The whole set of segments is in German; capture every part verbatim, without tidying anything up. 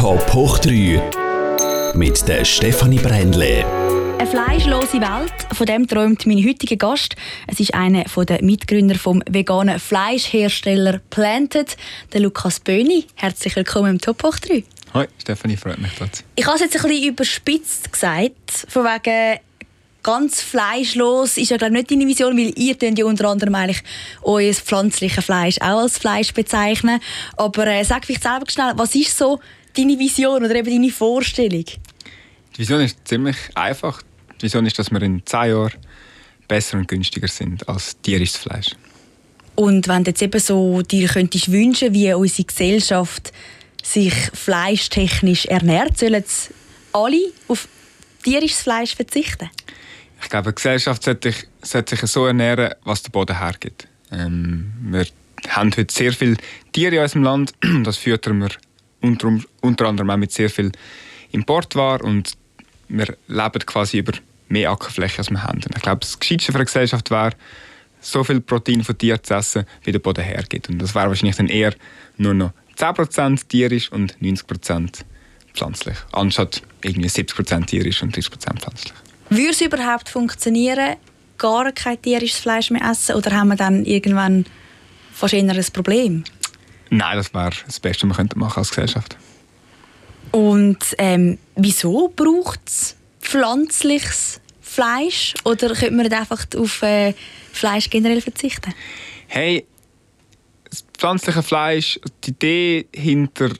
Top hoch drei mit der Stefanie Brändle. Eine fleischlose Welt, von dem träumt mein heutiger Gast. Es ist einer der Mitgründer vom veganen Fleischhersteller Planted, der Lukas Böni. Herzlich willkommen im Top hoch drei. Hi Stefanie, freut mich das. Ich habe es jetzt ein bisschen überspitzt gesagt, von wegen ganz fleischlos ist ja glaube nicht deine Vision, weil ihr könnt ja unter anderem eigentlich euer pflanzliches Fleisch auch als Fleisch bezeichnen. Aber äh, sag vielleicht selber schnell, was ist so deine Vision oder eben deine Vorstellung? Die Vision ist ziemlich einfach. Die Vision ist, dass wir in zehn Jahren besser und günstiger sind als tierisches Fleisch. Und wenn du jetzt eben so dir könntest wünschen, wie unsere Gesellschaft sich fleischtechnisch ernährt, sollen jetzt alle auf tierisches Fleisch verzichten? Ich glaube, eine Gesellschaft sollte sich, sollte sich so ernähren, was der Boden hergibt. Ähm, wir haben heute sehr viele Tiere in unserem Land. Das füttern wir unter, unter anderem auch mit sehr viel Importware. Und wir leben quasi über mehr Ackerfläche, als wir haben. Und ich glaube, das Gescheitste für eine Gesellschaft wäre, so viel Protein von Tieren zu essen, wie der Boden hergibt. Und das wäre wahrscheinlich dann eher nur noch zehn Prozent tierisch und neunzig Prozent pflanzlich. Anstatt irgendwie siebzig Prozent tierisch und dreißig Prozent pflanzlich. Würde es überhaupt funktionieren, gar kein tierisches Fleisch mehr essen? Oder haben wir dann irgendwann wahrscheinlich ein Problem? Nein, das wäre das Beste, was wir machen als Gesellschaft machen. Und ähm, wieso braucht es pflanzliches Fleisch? Oder könnte man einfach auf äh, Fleisch generell verzichten? Hey, das pflanzliche Fleisch, die Idee hinter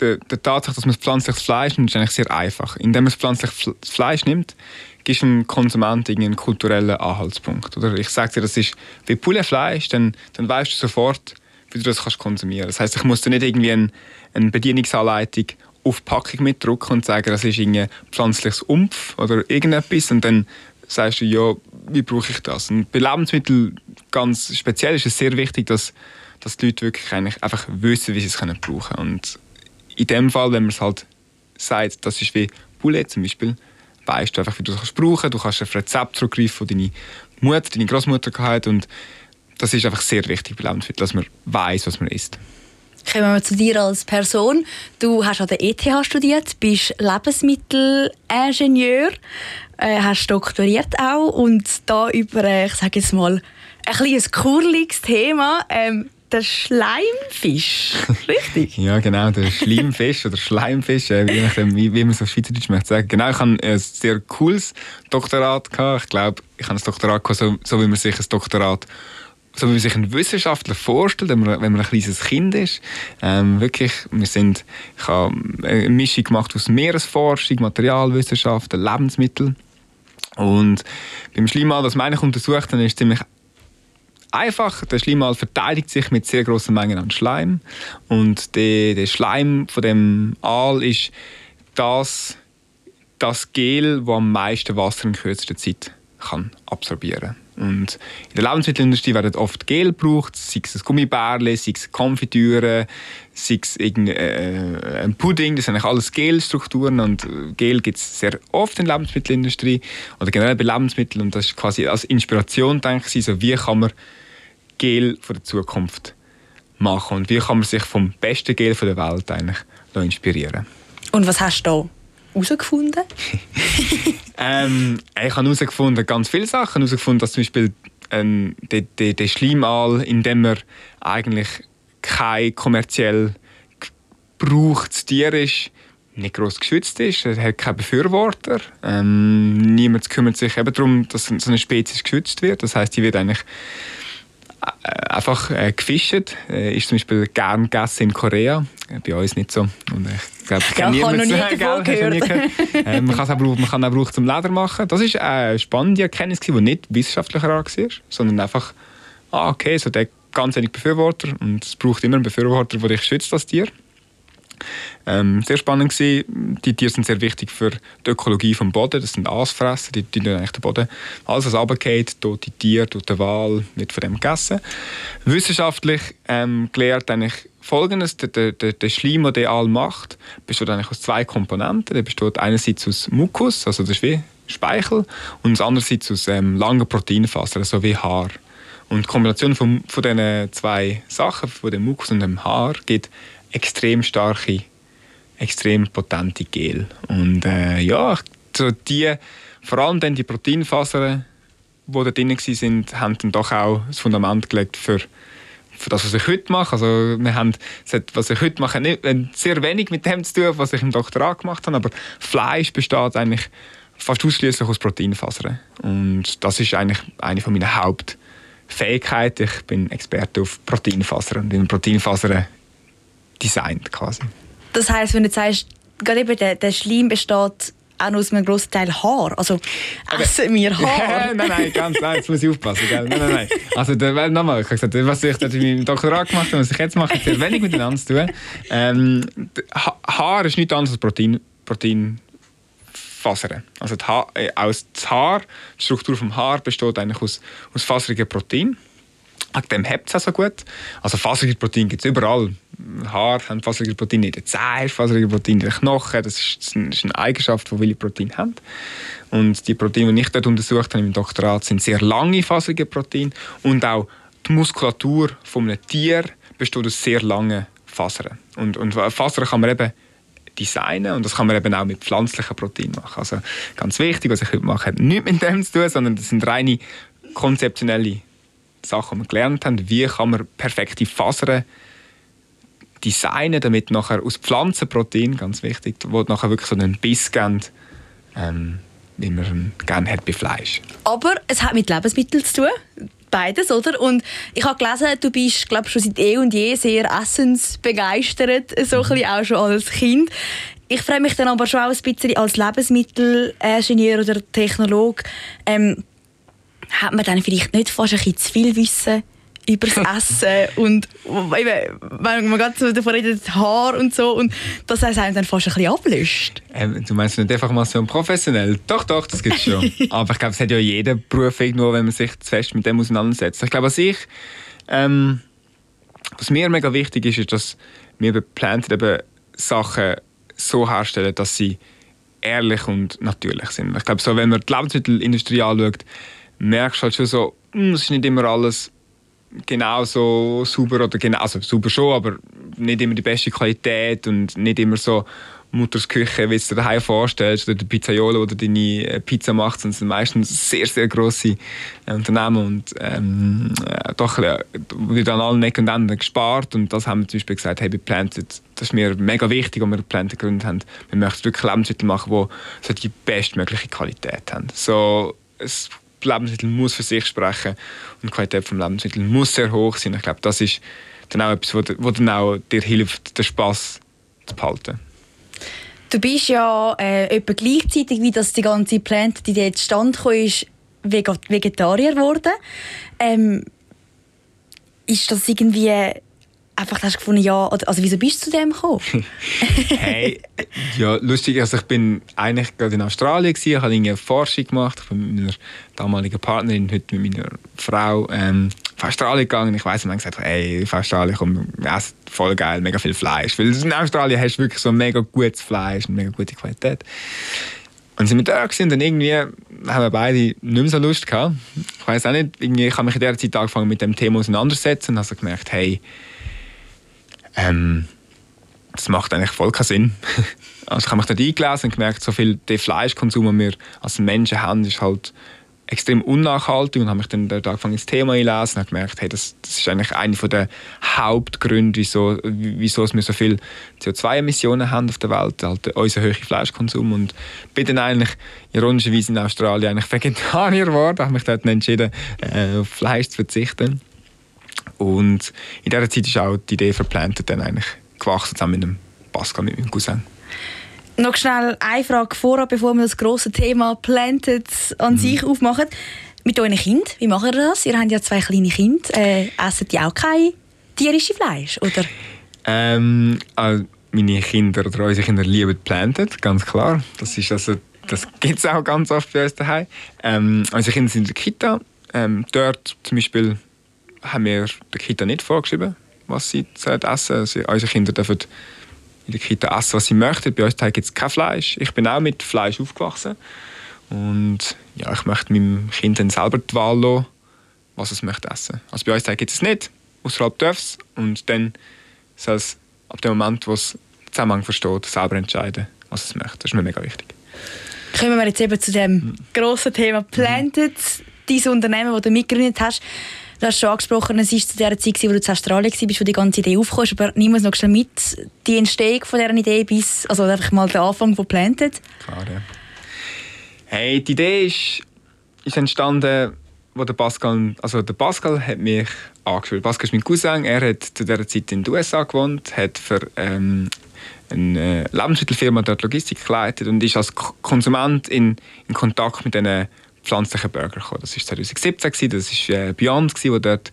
Der, der Tatsache, dass man pflanzliches Fleisch nimmt, ist eigentlich sehr einfach. Indem man pflanzliches Fleisch nimmt, gibt dem Konsumenten einen kulturellen Anhaltspunkt. Oder ich sage dir, das ist wie Poulet-Fleisch, dann, dann weißt du sofort, wie du das kannst konsumieren. Das heisst, ich muss dir nicht irgendwie ein, eine Bedienungsanleitung auf die Packung mitdrucken und sagen, das ist ein pflanzliches Umpf oder irgendetwas. Und dann sagst du, ja, wie brauche ich das? Und bei Lebensmitteln ganz speziell ist es sehr wichtig, dass, dass die Leute wirklich eigentlich einfach wissen, wie sie es brauchen können. Und in dem Fall, wenn man es halt sagt, das ist wie Poulet zum Beispiel, weißt du einfach, wie du es brauchen kannst. Du kannst auf Rezept zurückgreifen, die deine Mutter, deine Großmutter hatte. Und das ist einfach sehr wichtig bei Lebensmitteln, dass man weiss, was man isst. Kommen wir zu dir als Person. Du hast an der E T H studiert, bist Lebensmittelingenieur, hast doktoriert auch. Und da über, ich sage jetzt mal, ein kleines kurliges Thema. Ähm, Der Schleimfisch, richtig? Ja, genau, der Schleimfisch oder Schleimfisch, äh, wie, man, wie, wie man so Schweizerdeutsch möchte sagen. Genau, ich hatte ein sehr cooles Doktorat. Gehabt. Ich glaube, ich habe ein Doktorat, gehabt, so, so wie man sich ein Doktorat, so wie man sich einen Wissenschaftler vorstellt, wenn man, wenn man ein kleines Kind ist. Ähm, wirklich, wir sind, ich habe eine Mischung gemacht aus Meeresforschung, Materialwissenschaften, Lebensmitteln. Und beim Schleimal, was meine ich untersucht habe, ist ziemlich einfach, der Schleimal verteidigt sich mit sehr grossen Mengen an Schleim. Und der, der Schleim von dem Aal ist das, das Gel, das am meisten Wasser in kürzester Zeit kann absorbieren kann. Und in der Lebensmittelindustrie werden oft Gel gebraucht, sei es ein Gummibärle, sei es Konfitüre, sei es äh, ein Pudding. Das sind eigentlich alles Gelstrukturen. Und Gel gibt es sehr oft in der Lebensmittelindustrie oder generell bei Lebensmitteln. Und das ist quasi als Inspiration, denke ich, so wie kann man Gel von der Zukunft machen und wie kann man sich vom besten Gel der Welt eigentlich inspirieren. Und was hast du da herausgefunden? ähm, ich habe herausgefunden ganz viele Sachen. Ich habe herausgefunden, dass zum Beispiel ähm, der, der, der Schleimaal, in dem er eigentlich kein kommerziell gebrauchtes Tier ist, nicht gross geschützt ist, er hat keine Befürworter. Ähm, niemand kümmert sich eben darum, dass so eine Spezies geschützt wird. Das heisst, die wird eigentlich einfach äh, gefischt. Äh, ist zum Beispiel gern gegessen in Korea. Äh, bei uns nicht so. Und ich glaube, ich ja, nie habe noch nie davon gehört. äh, man kann es auch, man kann auch brauchen, zum Leder machen. Das ist eine spannende Erkenntnis, die nicht wissenschaftlicher war, sondern einfach, ah, okay, so der ganz wenig Befürworter. Und es braucht immer einen Befürworter, der dich schützt, das Tier. Ähm, sehr spannend war, die Tiere sind sehr wichtig für die Ökologie des Bodens. Das sind Aasfresser, die tun eigentlich den Boden. Alles, was runtergeht, die Tiere, durch den Wal, wird von dem gegessen. Wissenschaftlich ähm, gelehrt eigentlich Folgendes: Der, der, der Schleim, den Aal macht, besteht eigentlich aus zwei Komponenten. Der besteht einerseits aus Mukus, also das ist wie Speichel, und andererseits aus ähm, langen Proteinfasern, also wie Haar. Und die Kombination von, von diesen zwei Sachen, von dem Mukus und dem Haar, gibt extrem starke extrem potente Gel. Und äh, ja, so die, vor allem dann die Proteinfasern, die da drin waren, haben dann doch auch das Fundament gelegt für, für das, was ich heute mache. Also wir haben, was ich heute mache, nicht, sehr wenig mit dem zu tun, was ich im Doktorat gemacht habe, aber Fleisch besteht eigentlich fast ausschließlich aus Proteinfasern. Und das ist eigentlich eine meiner Hauptfähigkeiten. Ich bin Experte auf Proteinfasern und bin Proteinfasern designt quasi. Das heisst, wenn du sagst, gerade eben der, der Schleim besteht auch noch aus einem grossen Teil Haar. Also essen okay. wir Haar? nein, nein, ganz nein, jetzt muss ich aufpassen. Gell? Nein, nein, nein. Also nochmal, ich habe gesagt, was ich in meinem Doktorat gemacht habe, was ich jetzt mache, hat sehr wenig miteinander zu tun. Ähm, ha- Haar ist nichts anderes als Protein, Protein Fasern. Also die ha- äh, aus das Haar, die Struktur des Haar besteht eigentlich aus, aus faserigen Protein. Wegen dem hebt es auch so gut. Also faserige Proteine gibt es überall. Haar haben faserige Proteine in den Zähnen, faserige Proteine in den Knochen. Das ist eine Eigenschaft, die viele Proteine haben. Und die Proteine, die ich dort untersucht habe im Doktorat, sind sehr lange faserige Proteine. Und auch die Muskulatur eines Tiers besteht aus sehr langen Fasern. Und, und Fasern kann man eben designen und das kann man eben auch mit pflanzlichen Proteinen machen. Also ganz wichtig, was ich heute mache, hat nichts mit dem zu tun, sondern das sind reine konzeptionelle Sachen, die wir gelernt haben, wie kann man perfekte Fasern designen, damit nachher aus Pflanzenprotein, ganz wichtig, wo nachher wirklich so einen Biss geben, ähm, wie man ihn gerne hat bei Fleisch. Aber es hat mit Lebensmitteln zu tun, beides, oder? Und ich habe gelesen, du bist, glaube ich, schon seit eh und je sehr essensbegeistert, so ein bisschen auch schon als Kind. Ich freue mich dann aber schon auch ein bisschen als Lebensmittelingenieur oder Technologe, ähm, hat man dann vielleicht nicht fast ein bisschen zu viel Wissen über das Essen und eben, wenn man gerade so davon redet, das Haar und so, und das heißt einem dann fast ein bisschen ablöscht. Ähm, du meinst nicht einfach mal so professionell? Doch, doch, das gibt es schon. Aber ich glaube, es hat ja jeder Beruf irgendwo, wenn man sich zu fest mit dem auseinandersetzt. Ich glaube, was ich, ähm, was mir mega wichtig ist, ist, dass wir bei Planted eben Sachen so herstellen, dass sie ehrlich und natürlich sind. Ich glaube, so, wenn man die Lebensmittelindustrie anschaut, merkst halt schon so, es ist nicht immer alles genau so sauber oder genau, also sauber schon, aber nicht immer die beste Qualität und nicht immer so Mutters Küche, wie du dir daheim vorstellst, oder der Pizzaiolo, wo du deine Pizza machst, sondern es sind meistens sehr, sehr grosse Unternehmen und ähm, äh, doch äh, wird an allen Ecken und Enden gespart, und das haben wir zum Beispiel gesagt, hey, bei Planted, das ist mir mega wichtig, als wir Planted gegründet haben, wir möchten wirklich Lebensmittel machen, die so die bestmögliche Qualität haben. So, es Lebensmittel muss für sich sprechen und die Qualität des Lebensmittels muss sehr hoch sein. Ich glaube, das ist dann auch etwas, was dir, dann auch dir hilft, den Spass zu behalten. Du bist ja äh, etwa gleichzeitig, wie das die ganze Planted, die jetzt stand kam, ist Vegetarier geworden. Ähm, ist das irgendwie einfach, hast du gefunden, ja, also wieso bist du zu dem gekommen? Hey, ja, lustig, also ich bin eigentlich gerade in Australien gewesen, ich habe eine Forschung gemacht, ich bin mit meiner damaligen Partnerin, heute mit meiner Frau, ähm, auf Australien gegangen. Ich weiss, man hat gesagt, hey, auf Australien komm, essen voll geil, mega viel Fleisch, weil in Australien hast du wirklich so mega gutes Fleisch und mega gute Qualität. Und sind wir da gewesen, und dann irgendwie haben wir beide nicht mehr so Lust gehabt. Ich weiss auch nicht, irgendwie, ich habe mich in dieser Zeit angefangen mit dem Thema auseinandersetzen und habe so gemerkt, hey, Ähm, das macht eigentlich voll keinen Sinn. Also ich habe mich dort eingelesen und gemerkt, so viel der Fleischkonsum, den wir als Menschen haben, ist halt extrem unnachhaltig, und habe mich dann dort angefangen, ins Thema einzulesen und habe gemerkt, hey, das, das ist eigentlich einer der Hauptgründe, wieso, wieso wir so viel C O zwei Emissionen haben auf der Welt, halt unser hoher Fleischkonsum. Und bin dann eigentlich ironischerweise in Australien eigentlich Vegetarier geworden, habe mich dort entschieden, äh, auf Fleisch zu verzichten. Und in dieser Zeit ist auch die Idee für Planted dann eigentlich gewachsen, zusammen mit dem Pascal, mit meinem Cousin. Noch schnell eine Frage vorab, bevor wir das grosse Thema Planted an mhm. sich aufmachen. Mit euren Kindern, wie macht ihr das? Ihr habt ja zwei kleine Kinder. Äh, essen die auch kein tierisches Fleisch, oder? Ähm, also meine Kinder oder unsere Kinder lieben Planted, ganz klar. Das, also, das gibt es auch ganz oft bei uns daheim. Ähm, unsere Kinder sind in der Kita. Ähm, dort zum Beispiel haben wir der Kita nicht vorgeschrieben, was sie essen. Also unsere Kinder dürfen in der Kita essen, was sie möchten. Bei uns gibt es kein Fleisch. Ich bin auch mit Fleisch aufgewachsen. Und ja, ich möchte meinem Kind dann selber die Wahl lassen, was es möchte essen. Also bei uns gibt es es nicht. Ausserhalb darf es. Und dann soll es ab dem Moment, wo es Zusammenhang versteht, selber entscheiden, was es möchte. Das ist mir mega wichtig. Kommen wir jetzt eben zu dem mhm. grossen Thema Planted. Mhm. Dein Unternehmen, das du mitgegründet hast, du hast schon angesprochen, es war zu der Zeit, wo du in Australien warst, wo die ganze Idee aufkam. Aber nimm uns noch schnell mit, die Entstehung von dieser Idee bis, also einfach mal der Anfang von Planted. Klar, ja. Hey, die Idee ist, ist entstanden, wo der Pascal, also der Pascal hat mich angeschrieben. Pascal ist mein Cousin, er hat zu dieser Zeit in den U S A gewohnt, hat für ähm, eine Lebensmittelfirma dort Logistik geleitet und ist als Konsument in, in Kontakt mit diesen pflanzlichen Burger gekommen. Das war zwanzig siebzehn, das war Beyond, wo dort,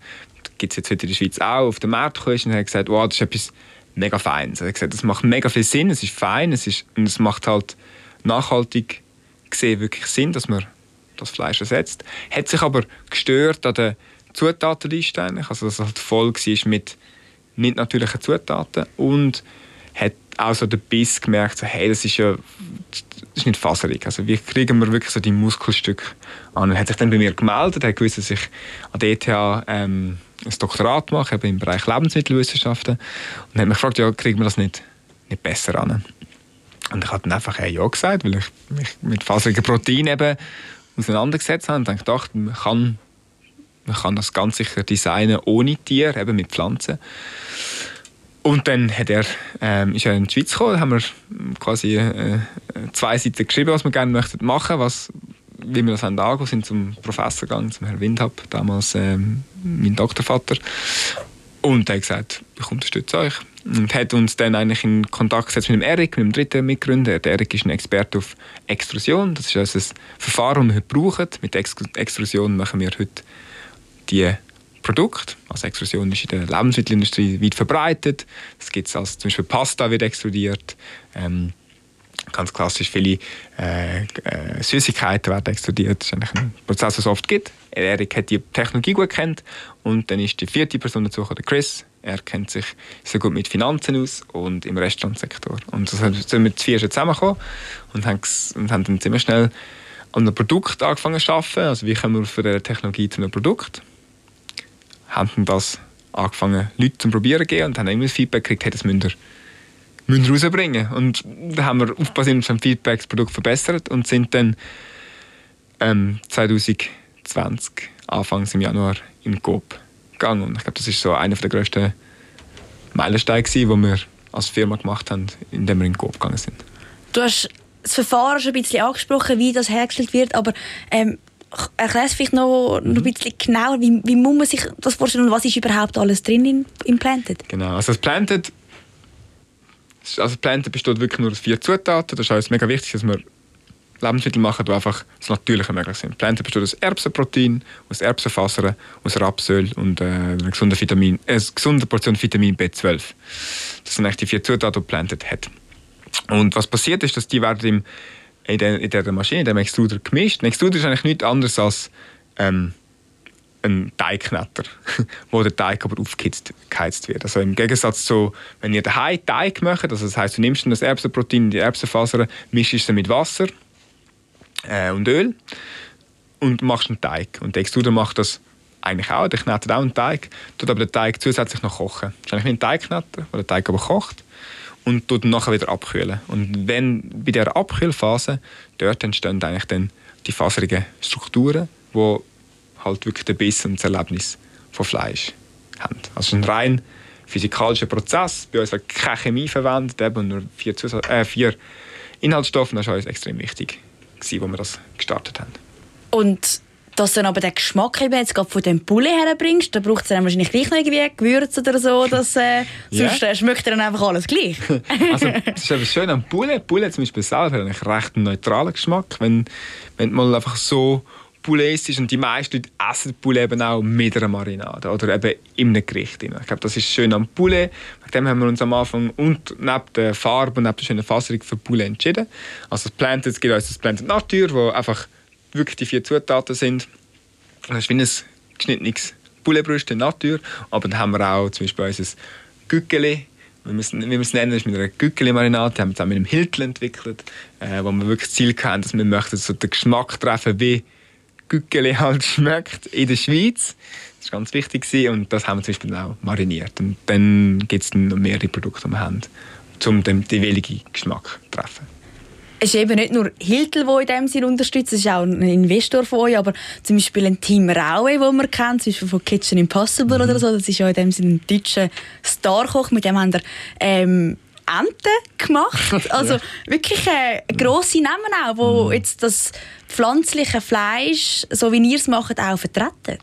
gibt es jetzt heute in der Schweiz auch, auf den Markt gekommen ist und hat gesagt, wow, das ist etwas mega Feines. Er hat gesagt, das macht mega viel Sinn, es ist fein, es ist, und es macht halt nachhaltig gesehen wirklich Sinn, dass man das Fleisch ersetzt. Hat sich aber gestört an der Zutatenliste eigentlich, also dass es halt voll war mit nicht natürlichen Zutaten und hat auch so den Biss gemerkt, so, hey, das ist ja das ist nicht faserig, also wie kriegen wir wirklich so die Muskelstücke an. Er hat sich dann bei mir gemeldet, hat gewusst, dass ich an der E T H ähm, ein Doktorat mache, eben im Bereich Lebensmittelwissenschaften und hat mich gefragt, ja, kriegen wir das nicht, nicht besser an? Und ich habe dann einfach ein Ja gesagt, weil ich mich mit faserigen Proteinen eben auseinandergesetzt habe und dann gedacht, man kann, man kann das ganz sicher designen ohne Tier, eben mit Pflanzen. Und dann hat er, ähm, ist er in die Schweiz gekommen, haben wir quasi äh, zwei Seiten geschrieben, was wir gerne möchten machen, was, wie wir das haben angegangen sind, zum Professor gegangen, zum Herrn Windhab, damals ähm, mein Doktorvater. Und er hat gesagt, ich unterstütze euch. Und hat uns dann eigentlich in Kontakt gesetzt mit dem Eric, mit dem dritten Mitgründer. Der Eric ist ein Experte auf Extrusion. Das ist also ein Verfahren, das wir heute brauchen. Mit Extrusion machen wir heute die Produkte. Also Extrusion ist in der Lebensmittelindustrie weit verbreitet. Das gibt es als zum Beispiel Pasta wird extrudiert. Ähm, ganz klassisch viele äh, äh, Süßigkeiten werden extrudiert. Das ist eigentlich ein Prozess, den es oft gibt. Eric hat die Technologie gut gekannt. Und dann ist die vierte Person dazu gekommen, der Chris. Er kennt sich sehr gut mit Finanzen aus und im Restaurantsektor. Und so sind wir zu vier zusammengekommen und haben, und haben dann ziemlich schnell an einem Produkt angefangen zu arbeiten. Also wie kommen wir von der Technologie zu einem Produkt? Haben dann das angefangen, Leute zum Probieren zu geben und haben immer das Feedback gekriegt, hey, das müsst ihr, müsst ihr rausbringen. Und da haben wir aufbasierend auf dem Feedback das Produkt verbessert und sind dann ähm, zwanzig zwanzig, Anfangs im Januar, in Coop. Und ich glaube, das war so einer der grössten Meilensteine, die wir als Firma gemacht haben, indem wir in den Coop gegangen sind. Du hast das Verfahren schon ein bisschen angesprochen, wie das hergestellt wird, aber ähm, erklär es vielleicht noch, mhm. noch ein bisschen genauer, wie, wie muss man sich das vorstellen und was ist überhaupt alles drin in, in Planted? Genau, also das Planted, also Planted besteht wirklich nur aus vier Zutaten. Das ist also mega wichtig, dass wir Lebensmittel machen, die einfach das Natürliche möglich sind. Planted besteht aus Erbsenprotein, aus Erbsenfasern, aus Rapsöl und äh, einer gesunden Vitamin, äh, gesunde Portion Vitamin B zwölf. Das sind eigentlich die vier Zutaten, die Planted hat. Und was passiert ist, dass die werden im, in, der, in der Maschine, in dem Extruder gemischt. Ein Extruder ist eigentlich nichts anderes als ähm, ein Teigknetter, wo der Teig aber aufgeheizt wird. Also im Gegensatz zu, wenn ihr daheim Teig macht, also das heisst, du nimmst das Erbsenprotein, die Erbsenfasern, mischst es mit Wasser und Öl und machst einen Teig. Und der Extruder macht das eigentlich auch, der knetet auch einen Teig, tut aber den Teig zusätzlich noch kochen. Das ist eigentlich nicht ein Teigknetter, wo der Teig aber kocht und tut ihn nachher wieder abkühlen. Und wenn bei dieser Abkühlphase, dort entstehen eigentlich dann die faserigen Strukturen, die halt wirklich den Biss und das Erlebnis von Fleisch haben. Also ein rein physikalischer Prozess, bei uns wird keine Chemie verwendet, eben nur vier, Zusatz- äh, vier Inhaltsstoffe, das ist uns extrem wichtig, als wir das gestartet haben. Und dass du dann aber den Geschmack eben jetzt gerade von dem Poulet herbringst, da braucht es dann wahrscheinlich gleich noch irgendwie Gewürze oder so, dass, äh, yeah. sonst schmeckt dann einfach alles gleich. Also das ist etwas schön am Poulet. Poulet zum Beispiel selber hat einen recht neutralen Geschmack, wenn, wenn man einfach so Poulet ist und die meisten Leute essen Poulet eben auch mit einer Marinade oder eben in einem Gericht. Ich glaube, das ist schön am Poulet. Mit dem haben wir uns am Anfang und neben der Farbe und neben der schönen Faserung für Poulet entschieden. Also das Planted gibt uns das Planted Natur, wo einfach wirklich die vier Zutaten sind. Das ist wie ein geschnittenes Pouletbrüste in Natur. Aber dann haben wir auch zum Beispiel unser Gückeli, wie wir es nennen, ist mit einer Gückeli-Marinade, die haben wir zusammen mit einem Hiltl entwickelt, äh, wo wir wirklich das Ziel hatten, dass wir möchten, so den Geschmack treffen wie Gückeli halt schmeckt in der Schweiz. Das war ganz wichtig und das haben wir zum Beispiel auch mariniert. Und dann gibt es noch mehrere Produkte, die wir haben, um den jeweiligen Geschmack zu treffen. Es ist eben nicht nur Hiltl, der in diesem Sinne unterstützt, es ist auch ein Investor von euch, aber zum Beispiel ein Tim Raue, den man kennt, zum Beispiel von Kitchen Impossible mhm. oder so, das ist ja in dem Sinne ein deutscher Starkoch, mit dem haben wir ähm, Enten gemacht. Also ja. wirklich äh, grosse Namen auch, wo mhm. jetzt das pflanzliche Fleisch, so wie ihr es macht, auch vertreten.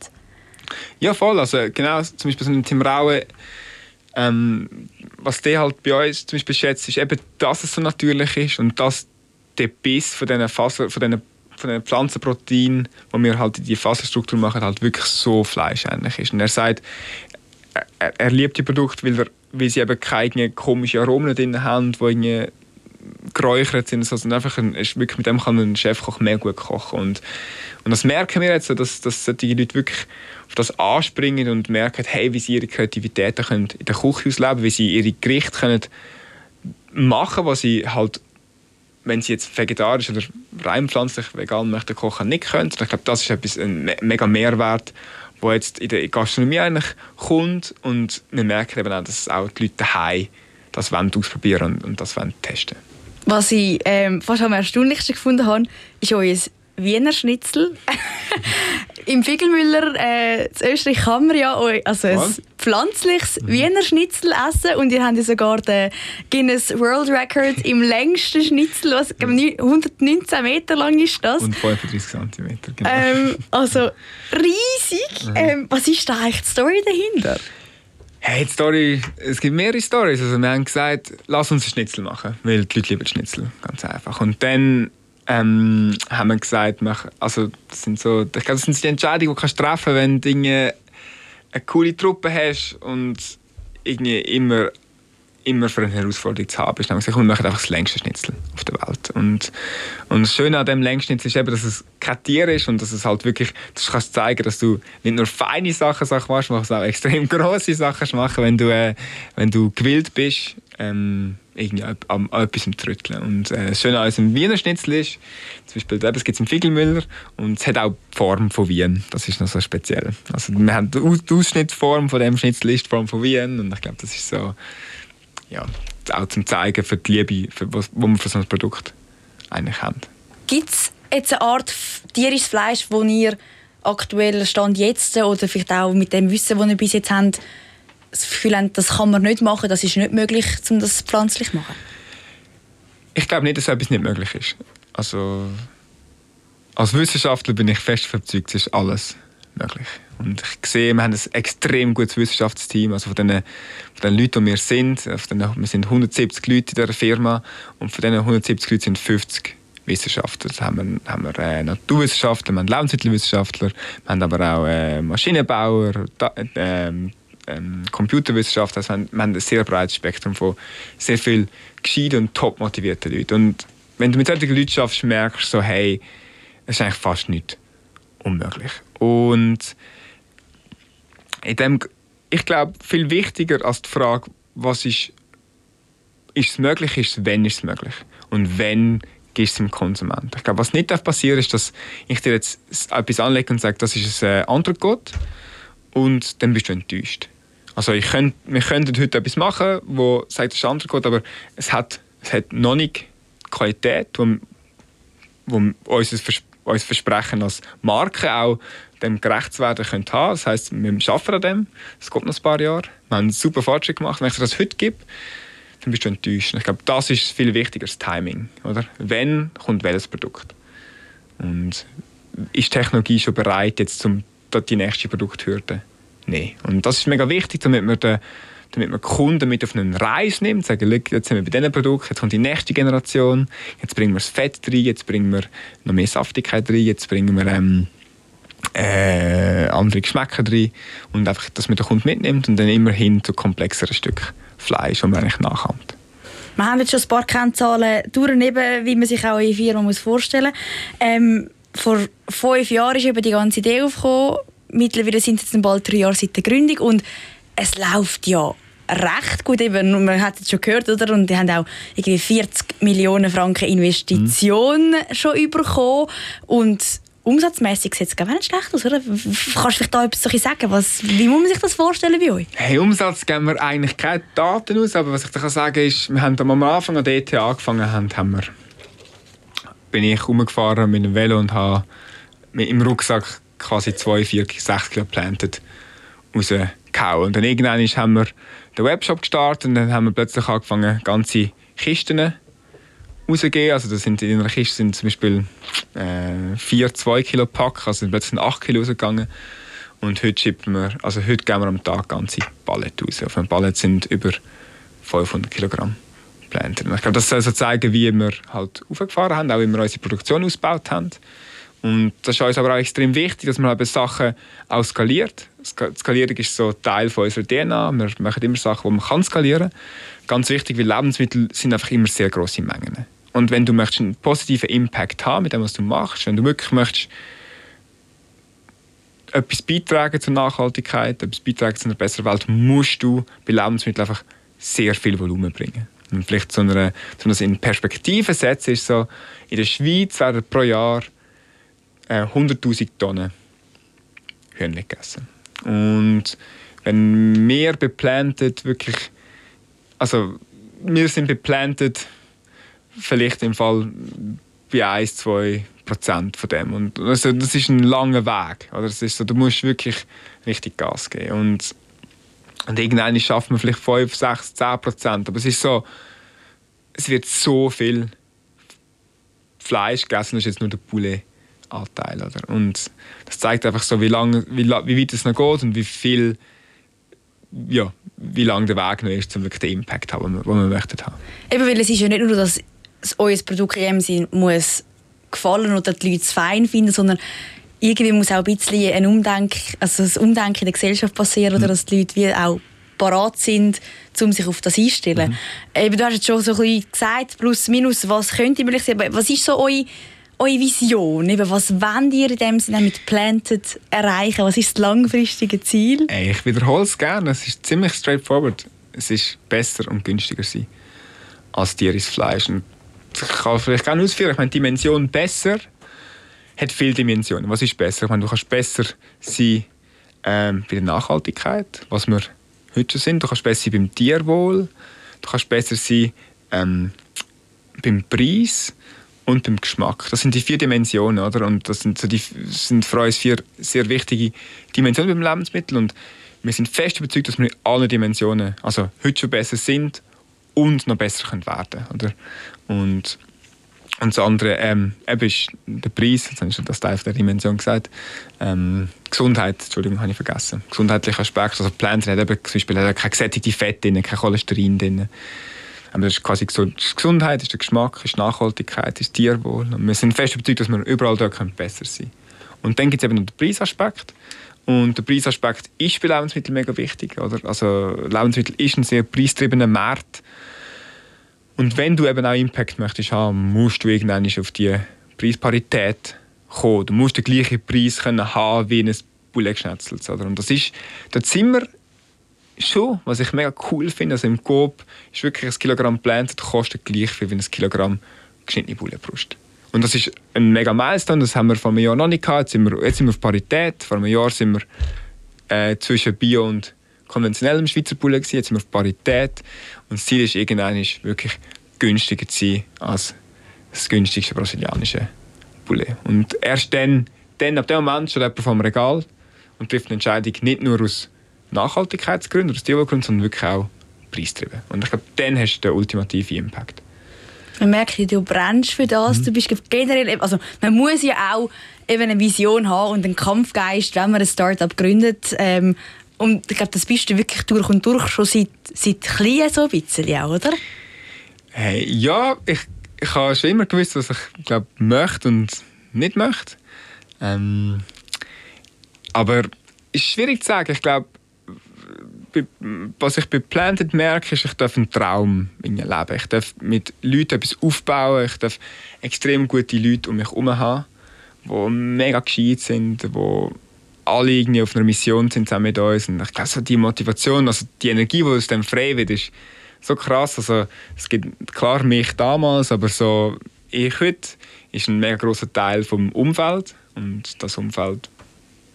Ja, voll. Also genau, zum Beispiel so ein Tim Raue, ähm, was der halt bei uns zum Beispiel schätzt, ist eben, dass es so natürlich ist und dass der Biss von diesen Faser, von diesen, von diesen Pflanzenproteinen, die wir halt in die Faserstruktur machen, halt wirklich so fleischähnlich ist. Und er sagt, er, er liebt die Produkte, weil, er, weil sie eben keine komischen Aromen drin haben, die irgendwie geräuchert sind. Also einfach ein, ist wirklich, mit dem kann ein Chefkoch mehr gut kochen. Und, und das merken wir jetzt, dass, dass solche Leute wirklich auf das anspringen und merken, hey, wie sie ihre Kreativität können in der Küche ausleben, wie sie ihre Gerichte können machen, was sie halt, wenn sie jetzt vegetarisch oder rein pflanzlich vegan möchten kochen, nicht können. Ich glaube, das ist etwas, ein mega Mehrwert, der jetzt in der Gastronomie eigentlich kommt. Und wir merken eben auch, dass auch die Leute daheim das wollen ausprobieren und, und das wollen testen. Was ich ähm, fast am erstaunlichsten gefunden habe, ist euer Wiener Schnitzel. Im Figlmüller äh, in Österreich kann man ja also ein pflanzliches Wiener Schnitzel essen und ihr habt ja sogar den Guinness World Record im längsten Schnitzel, was hundertneunzehn Meter lang ist das. Und fünfunddreißig Zentimeter, genau. Ähm, also riesig. Ähm, was ist da eigentlich die Story dahinter? Hey, die Story, es gibt mehrere Storys. Also wir haben gesagt, lass uns einen Schnitzel machen, weil die Leute lieben Schnitzel, ganz einfach. Und dann ähm, haben wir gesagt, also das sind so, ich glaube, das sind die Entscheidungen, die du treffen kannst, wenn du eine coole Truppe hast und irgendwie immer, immer für eine Herausforderung zu haben bist. Dann haben wir gesagt, komm, wir machen einfach das längste Schnitzel auf der Welt. Und, und das Schöne an dem längsten Schnitzel ist eben, dass es kein Tier ist und dass es halt wirklich, dass du kannst zeigen, dass du nicht nur feine Sachen machst, sondern auch extrem grosse Sachen machen, wenn du, äh, wenn du gewillt bist, ähm, irgendwie an, an, an etwas zu rütteln. Und äh, das Schöne an unserem Wiener Schnitzel ist, zum Beispiel, das gibt es im Figlmüller und es hat auch die Form von Wien. Das ist noch so speziell. Also wir haben die Ausschnittsform von dem Schnitzel ist die Form von Wien und ich glaube, das ist so, ja, auch zum Zeigen für die Liebe, für was, wo man für so ein Produkt eigentlich haben. Gibt es jetzt eine Art tierisches Fleisch, das ihr aktuell Stand jetzt oder vielleicht auch mit dem Wissen, das ihr bis jetzt habt, das Gefühl habt, das kann man nicht machen, das ist nicht möglich, um das pflanzlich zu machen? Ich glaube nicht, dass so etwas nicht möglich ist. Also, als Wissenschaftler bin ich fest überzeugt, es ist alles möglich. Und ich sehe, wir haben ein extrem gutes Wissenschaftsteam, also von den, von den Leuten, die wir sind, von den, wir sind hundertsiebzig Leute in dieser Firma und von diesen hundertsiebzig Leuten sind fünfzig Wissenschaftler. Da haben wir, haben wir äh, Naturwissenschaftler, wir haben Lebensmittelwissenschaftler, wir haben aber auch äh, Maschinenbauer, da, äh, äh, Computerwissenschaftler, also wir haben, wir haben ein sehr breites Spektrum von sehr vielen gescheiten und top motivierten Leuten. Und wenn du mit solchen Leuten schaffst, merkst du so, hey, es ist eigentlich fast nichts unmöglich. Und in dem, ich glaube, viel wichtiger als die Frage, was ist, ist es möglich, ist, wenn ist es möglich. Und wenn gibst du es dem Konsumenten. Ich glaube, was nicht passieren darf, ist, dass ich dir jetzt etwas anlege und sage, das ist ein Antraggut und dann bist du enttäuscht. Also ich könnt, wir könnten heute etwas machen, wo sagt, das ist ein Antraggut, aber es hat, es hat noch nicht die Qualität, die uns verspricht, uns Versprechen als Marke auch dem gerecht zu werden können haben. Das heisst, wir arbeiten an dem. Es geht noch ein paar Jahre. Wir haben einen super Fortschritt gemacht. Wenn ich dir das heute gebe, dann bist du enttäuscht. Ich glaube, das ist viel wichtiger, das Timing. Oder? Wenn kommt welches Produkt? Und ist die Technologie schon bereit, jetzt zum, die nächste Produkthürde? Nein. Und das ist mega wichtig, damit man den damit man Kunden mit auf eine Reise nimmt, sagen, jetzt sind wir bei diesem Produkt, jetzt kommt die nächste Generation, jetzt bringen wir das Fett rein, jetzt bringen wir noch mehr Saftigkeit rein, jetzt bringen wir ähm, äh, andere Geschmäcker rein und einfach, dass man den Kunden mitnimmt und dann immerhin zu komplexeren Stück Fleisch, das man eigentlich nachkommt. Wir haben jetzt schon ein paar Kennzahlen durchnehmen, wie man sich auch in Firma muss vorstellen muss. Ähm, vor fünf Jahren ist eben die ganze Idee aufgekommen, mittlerweile sind es jetzt bald drei Jahre seit der Gründung und es läuft ja recht gut. Eben, man hat es schon gehört, oder? Und die haben auch irgendwie vierzig Millionen Franken Investitionen mhm. schon bekommen. Und umsatzmässig sieht es gar nicht schlecht aus, oder? Kannst du da etwas sagen? Was, wie muss man sich das vorstellen bei euch? Hey, Umsatz geben wir eigentlich keine Daten aus, aber was ich dir sagen kann, ist, wir haben am Anfang an der E T H angefangen, haben, haben wir, bin ich rumgefahren mit dem Velo und habe im Rucksack quasi zwei, vier, sechs Kilo Planted rausgehauen. Und dann irgendwann haben wir den Webshop gestartet und dann haben wir plötzlich angefangen, ganze Kisten rausgehen. Also das sind, in einer Kiste sind zum Beispiel äh, vier zwei-Kilo-Pack, also sind plötzlich acht Kilo rausgegangen. Und heute schippen wir, also heute geben wir am Tag ganze Palette raus. Auf einem Palette sind über fünfhundert Kilogramm Planted. Ich glaube, das soll so zeigen, wie wir halt hochgefahren haben, auch wie wir unsere Produktion ausgebaut haben. Und das ist uns aber auch extrem wichtig, dass man eben Sachen auch skaliert. Skalierung ist so Teil von unserer D N A. Wir machen immer Sachen, die man kann skalieren kann. Ganz wichtig, weil Lebensmittel sind einfach immer sehr grosse Mengen. Und wenn du möchtest einen positiven Impact haben mit dem, was du machst, wenn du wirklich möchtest etwas beitragen zur Nachhaltigkeit, etwas beitragen zu einer besseren Welt, musst du bei Lebensmitteln einfach sehr viel Volumen bringen. Und vielleicht so eine, so eine in Perspektive setzen ist so, in der Schweiz werden pro Jahr hunderttausend Tonnen Hühnchen gegessen. Und wenn wir bei Planted wirklich, also wir sind bei Planted vielleicht im Fall bei ein bis zwei Prozent von dem. Und also das ist ein langer Weg. Oder? Das ist so, du musst wirklich richtig Gas geben. Und, und irgendwann schafft man vielleicht fünf, sechs, zehn Prozent. Aber es ist so, es wird so viel Fleisch gegessen, das ist jetzt nur der Poulet Anteil, oder? Und das zeigt einfach so, wie, lang, wie, wie weit es noch geht und wie viel, ja, wie lang der Weg noch ist, um wirklich den Impact zu haben, den wir möchten haben. Eben, weil es ist ja nicht nur, dass euer Produkt in dem muss gefallen oder die Leute es fein finden, sondern irgendwie muss auch ein bisschen ein Umdenken, also ein Umdenken in der Gesellschaft passieren, mhm. oder dass die Leute wie auch parat sind, um sich auf das einzustellen. Mhm. Eben, du hast jetzt schon so ein bisschen gesagt, plus, minus, was könnte ich sagen, aber was ist so euer Eure Vision, eben, was wollt ihr in dem Sinne mit Planted erreichen? Was ist das langfristige Ziel? Hey, ich wiederhole es gerne, es ist ziemlich straightforward. Es ist besser und günstiger sein als tierisches Fleisch. Und ich kann vielleicht gerne ausführen, ich meine, die Dimension besser hat viele Dimensionen. Was ist besser? Ich meine, du kannst besser sein ähm, bei der Nachhaltigkeit, was wir heute schon sind. Du kannst besser sein beim Tierwohl, du kannst besser sein ähm, beim Preis und beim Geschmack. Das sind die vier Dimensionen, oder? Und das sind, so die, sind für uns vier sehr wichtige Dimensionen beim Lebensmittel. Und wir sind fest überzeugt, dass wir in allen Dimensionen, also heute schon besser sind und noch besser können werden, oder? Und, und das andere ähm, eben ist der Preis, jetzt habe ich schon das Teil der Dimension gesagt, ähm, Gesundheit, Entschuldigung, habe ich vergessen, gesundheitlicher Aspekt, also Planted hat eben zum Beispiel hat keine gesättigte Fette drin, kein Cholesterin drin. Das ist quasi Gesundheit, ist der Geschmack, ist Nachhaltigkeit, ist Tierwohl. Und wir sind fest überzeugt, dass wir überall dort besser sein können. Und dann gibt es eben noch den Preisaspekt. Und der Preisaspekt ist bei Lebensmitteln mega wichtig, oder? Also Lebensmittel ist ein sehr preisgetriebener Markt. Und wenn du eben auch Impact möchtest haben, musst du irgendwann auf die Preisparität kommen. Du musst den gleichen Preis können haben wie ein Poulet-Geschnetzel, oder? Und das ist, da sind wir schon, was ich mega cool finde, also im Coop ist wirklich ein Kilogramm Planted kostet gleich viel wie ein Kilogramm geschnittene Bullenbrust. Und das ist ein mega Milestone, das haben wir vor einem Jahr noch nicht gehabt, jetzt sind wir, jetzt sind wir auf Parität, vor einem Jahr sind wir äh, zwischen Bio und konventionellem Schweizer Bullen gewesen, jetzt sind wir auf Parität und das Ziel ist irgendwann ist wirklich günstiger zu sein als das günstigste brasilianische Bullen. Und erst dann, dann, ab dem Moment steht jemand vor dem Regal und trifft eine Entscheidung nicht nur aus Nachhaltigkeitsgründe oder Stilgründe, sondern wirklich auch preisgetrieben. Und ich glaube, dann hast du den ultimativen Impact. Man merkt, du brennst für das. Mhm. Du bist generell, also man muss ja auch eben eine Vision haben und einen Kampfgeist, wenn man ein Start-up gründet. Ähm, und ich glaube, das bist du wirklich durch und durch schon seit, seit klein so ein bisschen, ja, oder? Hey, ja, ich, ich habe schon immer gewusst, was ich glaube, möchte und nicht möchte. Ähm, aber es ist schwierig zu sagen. Ich glaube, was ich bei Planted merke, ist, ich darf einen Traum in mir leben. Ich darf mit Leuten etwas aufbauen. Ich darf extrem gute Leute um mich herum haben, die mega gescheit sind, die alle irgendwie auf einer Mission sind zusammen mit uns. Und ich glaube, so die Motivation, also die Energie, die aus dem frei wird, ist so krass. Also, es gibt klar mich damals, aber so ich heute ist ein mega grosser Teil vom Umfeld. und das Umfeld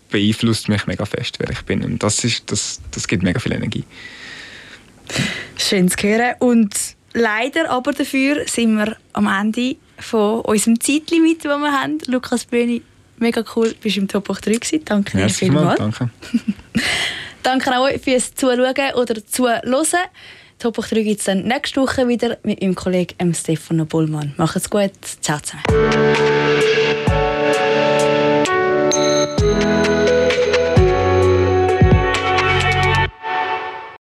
beeinflusst mich mega fest, wer ich bin, und das, ist, das, das gibt mega viel Energie. Schön zu hören, und leider aber dafür sind wir am Ende von unserem Zeitlimit, das wir haben. Lukas Böni, mega cool, bist du im Top drei gewesen. Danke dir vielmals. Danke. Danke auch euch fürs Zuschauen oder Zuhören. Top drei gibt es dann nächste Woche wieder mit meinem Kollegen Stefano Bollmann. Macht's gut. Ciao zusammen.